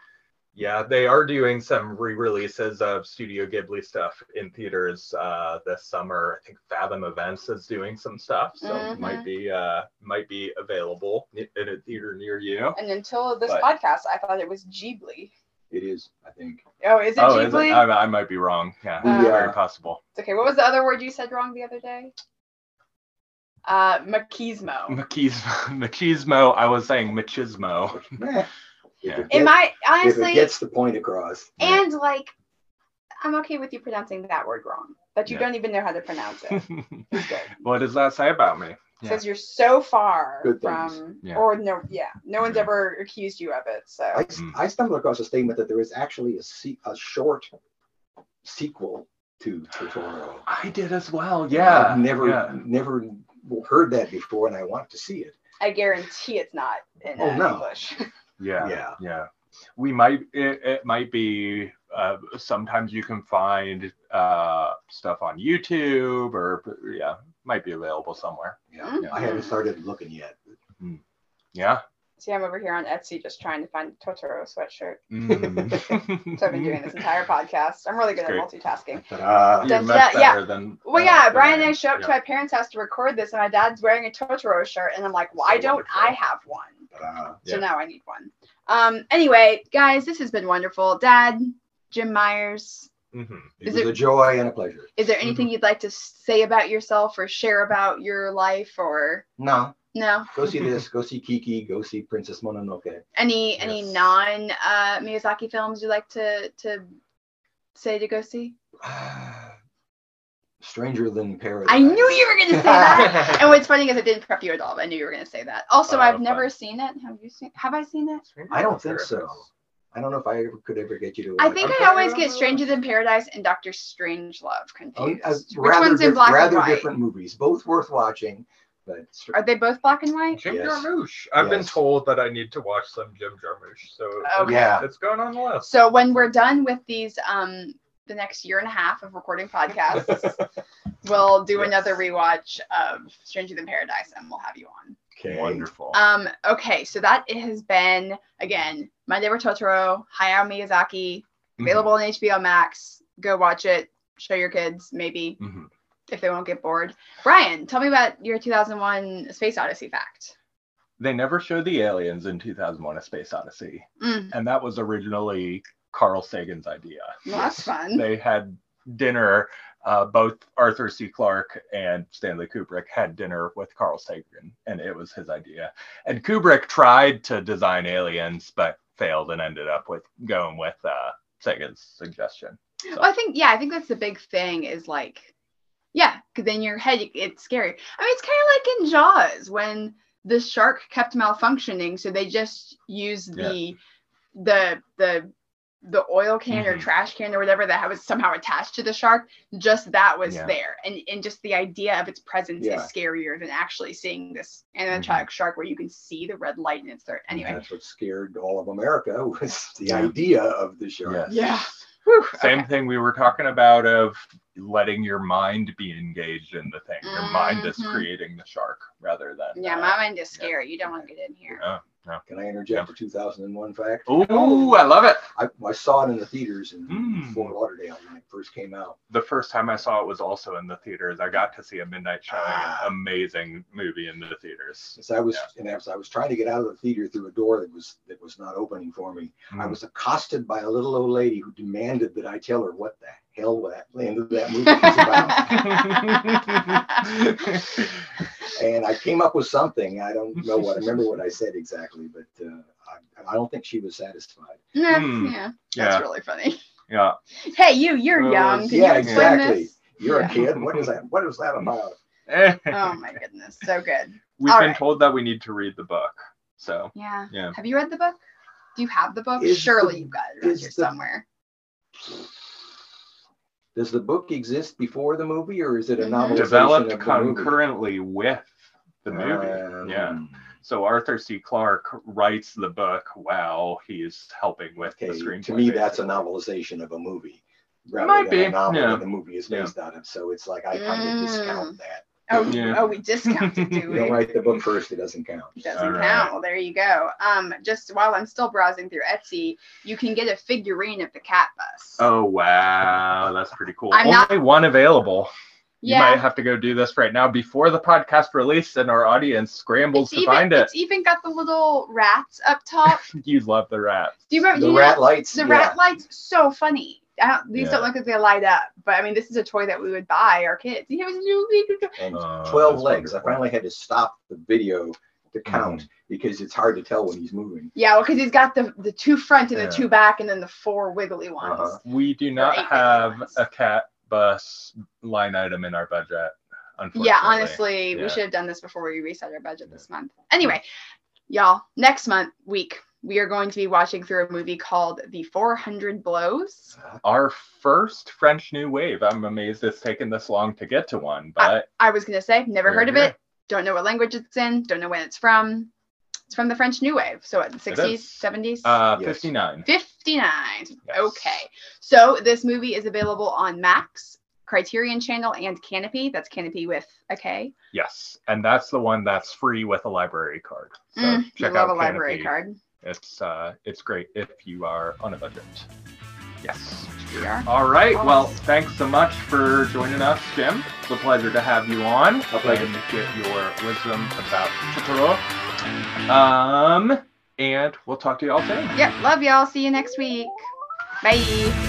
Yeah, they are doing some re-releases of Studio Ghibli stuff in theaters uh, this summer. I think Fathom Events is doing some stuff, so mm-hmm. it might be uh, might be available in a theater near you. And until this but, podcast, I thought it was Ghibli. It is, I think. Oh, is it oh, Ghibli? Is it? I, I might be wrong. Yeah, uh, very possible. It's okay. What was the other word you said wrong the other day? Uh, machismo. Machismo. Machismo. I was saying machismo. Yeah. Yeah. It might honestly. It gets the point across. And yeah. like, I'm okay with you pronouncing that word wrong, but you yeah. don't even know how to pronounce it. It's good. What does that say about me? Yeah. Says you're so far from, yeah. or no, yeah, no one's yeah. ever accused you of it. So I, I stumbled across a statement that there is actually a se- a short sequel to Totoro. I did as well. Yeah, I've never yeah. never heard that before, and I want to see it. I guarantee it's not in oh, uh, no. English. Yeah, yeah, yeah. We might. It, it might be. Uh, sometimes you can find uh, stuff on YouTube, or yeah, might be available somewhere. Yeah, mm-hmm. yeah. I haven't started looking yet. Mm-hmm. Yeah. See, I'm over here on Etsy just trying to find a Totoro sweatshirt. Mm-hmm. So I've been doing this entire podcast. I'm really good at multitasking. Uh, you're much better yeah. than. Well, yeah, uh, Brian and I show up yeah. to my parents' house to record this, and my dad's wearing a Totoro shirt, and I'm like, why so don't wonderful. I have one? Uh, so yeah. now I need one. Um. Anyway, guys, this has been wonderful. Dad, Jim Myers. Mm-hmm. It is was there, a joy and a pleasure. Is there anything mm-hmm. you'd like to say about yourself or share about your life or? No. No. Go see this. Go see Kiki. Go see Princess Mononoke. Any yes. any non uh, Miyazaki films you'd like to to say to go see? Stranger Than Paradise. I knew you were going to say that. And what's funny is I didn't prep you at all. But I knew you were going to say that. Also, uh, I've okay. never seen it. Have you seen? Have I seen it? I don't think so. I don't know if I ever could ever get you to. I think I always get Stranger Than Paradise and Doctor Strangelove confused. Oh, uh, Which one's in black and white? Rather different movies, both worth watching. But str- are they both black and white? Jim yes. Jarmusch. I've yes. been told that I need to watch some Jim Jarmusch, so okay. yeah, it's going on the list. So when we're done with these, um, the next year and a half of recording podcasts, we'll do yes. another rewatch of Stranger Than Paradise, and we'll have you on. Okay. Wonderful. Um, okay, so that has been, again, My Neighbor Totoro, Hayao Miyazaki, available mm-hmm. on H B O Max. Go watch it. Show your kids, maybe. Mm-hmm. if they won't get bored. Brian, tell me about your two thousand one Space Odyssey fact. They never showed the aliens in two thousand one: A Space Odyssey. Mm. And that was originally Carl Sagan's idea. Well, that's fun. They had dinner, uh, both Arthur C. Clarke and Stanley Kubrick had dinner with Carl Sagan, and it was his idea. And Kubrick tried to design aliens, but failed and ended up with going with uh, Sagan's suggestion. So. Well, I think, yeah, I think that's the big thing is like, yeah, because in your head, it's scary. I mean, it's kind of like in Jaws when the shark kept malfunctioning, so they just used the, yeah. the, the, the oil can mm-hmm. or trash can or whatever that was somehow attached to the shark. Just that was yeah. there. And, and just the idea of its presence yeah. is scarier than actually seeing this animatronic mm-hmm. shark where you can see the red light in its throat. Anyway. That's what scared all of America was the idea of the shark. Yes. Yeah. Whew. Same okay. thing we were talking about of letting your mind be engaged in the thing. Your mm-hmm. mind is creating the shark rather than... Yeah, uh, my mind is scary. Yeah. You don't want to get in here. Yeah. No. Can I interject yeah. a two thousand one fact? Oh, no. I love it. I, I saw it in the theaters in mm. Fort Lauderdale when it first came out. The first time I saw it was also in the theaters. I got to see a midnight showing, ah. an amazing movie in the theaters. As I was, yeah. and as I was trying to get out of the theater through a door that was that was not opening for me, mm. I was accosted by a little old lady who demanded that I tell her what the hell that end of that movie was about. And I came up with something. I don't know what I remember what I said exactly, but uh, I, I don't think she was satisfied. Yeah, mm. yeah. That's yeah. really funny. Yeah. Hey, you, you're uh, young. Can yeah, you explain exactly. this? You're yeah. a kid. What is that? What is that about? Oh my goodness, so good. We've All been right. told that we need to read the book. So yeah. yeah. Have you read the book? Do you have the book? Is Surely the, you've got it around here somewhere. The, Does the book exist before the movie, or is it a novelization? Developed of the concurrently movie? With the movie, um, yeah. So Arthur C. Clarke writes the book while he's helping with okay, the screenplay. To me, that's a novelization of a movie, rather Might than be. a novel yeah. that the movie is based yeah. on it. So it's like I kind of mm. discount that. Oh, yeah. oh, we discount it, do we? Don't write the book first; it doesn't count. It doesn't All count. Right. There you go. Um, just while I'm still browsing through Etsy, you can get a figurine of the cat bus. Oh wow, that's pretty cool. I'm Only not... one available. Yeah. You might have to go do this right now before the podcast release, and our audience scrambles it's to even, find it. It's even got the little rats up top. You love the rats. Do you remember the you rat know, lights? The yeah. rat lights, so funny. I don't, these yeah. don't look like they light up, but I mean, this is a toy that we would buy our kids. You know, and uh, twelve legs. Wonderful. I finally had to stop the video to count mm. because it's hard to tell when he's moving. Yeah, well, because he's got the the two front and yeah. the two back, and then the four wiggly ones. Uh-huh. We do not have a cat bus line item in our budget, unfortunately. Yeah, honestly, yeah. we should have done this before we reset our budget yeah. this month. Anyway, y'all, next month week. We are going to be watching through a movie called The four hundred Blows. Our first French New Wave. I'm amazed it's taken this long to get to one. But I, I was going to say, never heard of it. Don't know what language it's in. Don't know when it's from. It's from the French New Wave. So what, the sixties, seventies? Uh, yes. fifty-nine. fifty-nine. Yes. Okay. So this movie is available on Max, Criterion Channel, and Kanopy. That's Kanopy with a K. Yes. And that's the one that's free with a library card. So mm, check out a Kanopy. Library card. It's uh, it's great if you are on a budget. Yes. Yeah. All right. Well, thanks so much for joining us, Jim. It's a pleasure to have you on. A pleasure to get your wisdom about Totoro. Um, and we'll talk to you all soon. Yep. Love y'all. See you next week. Bye.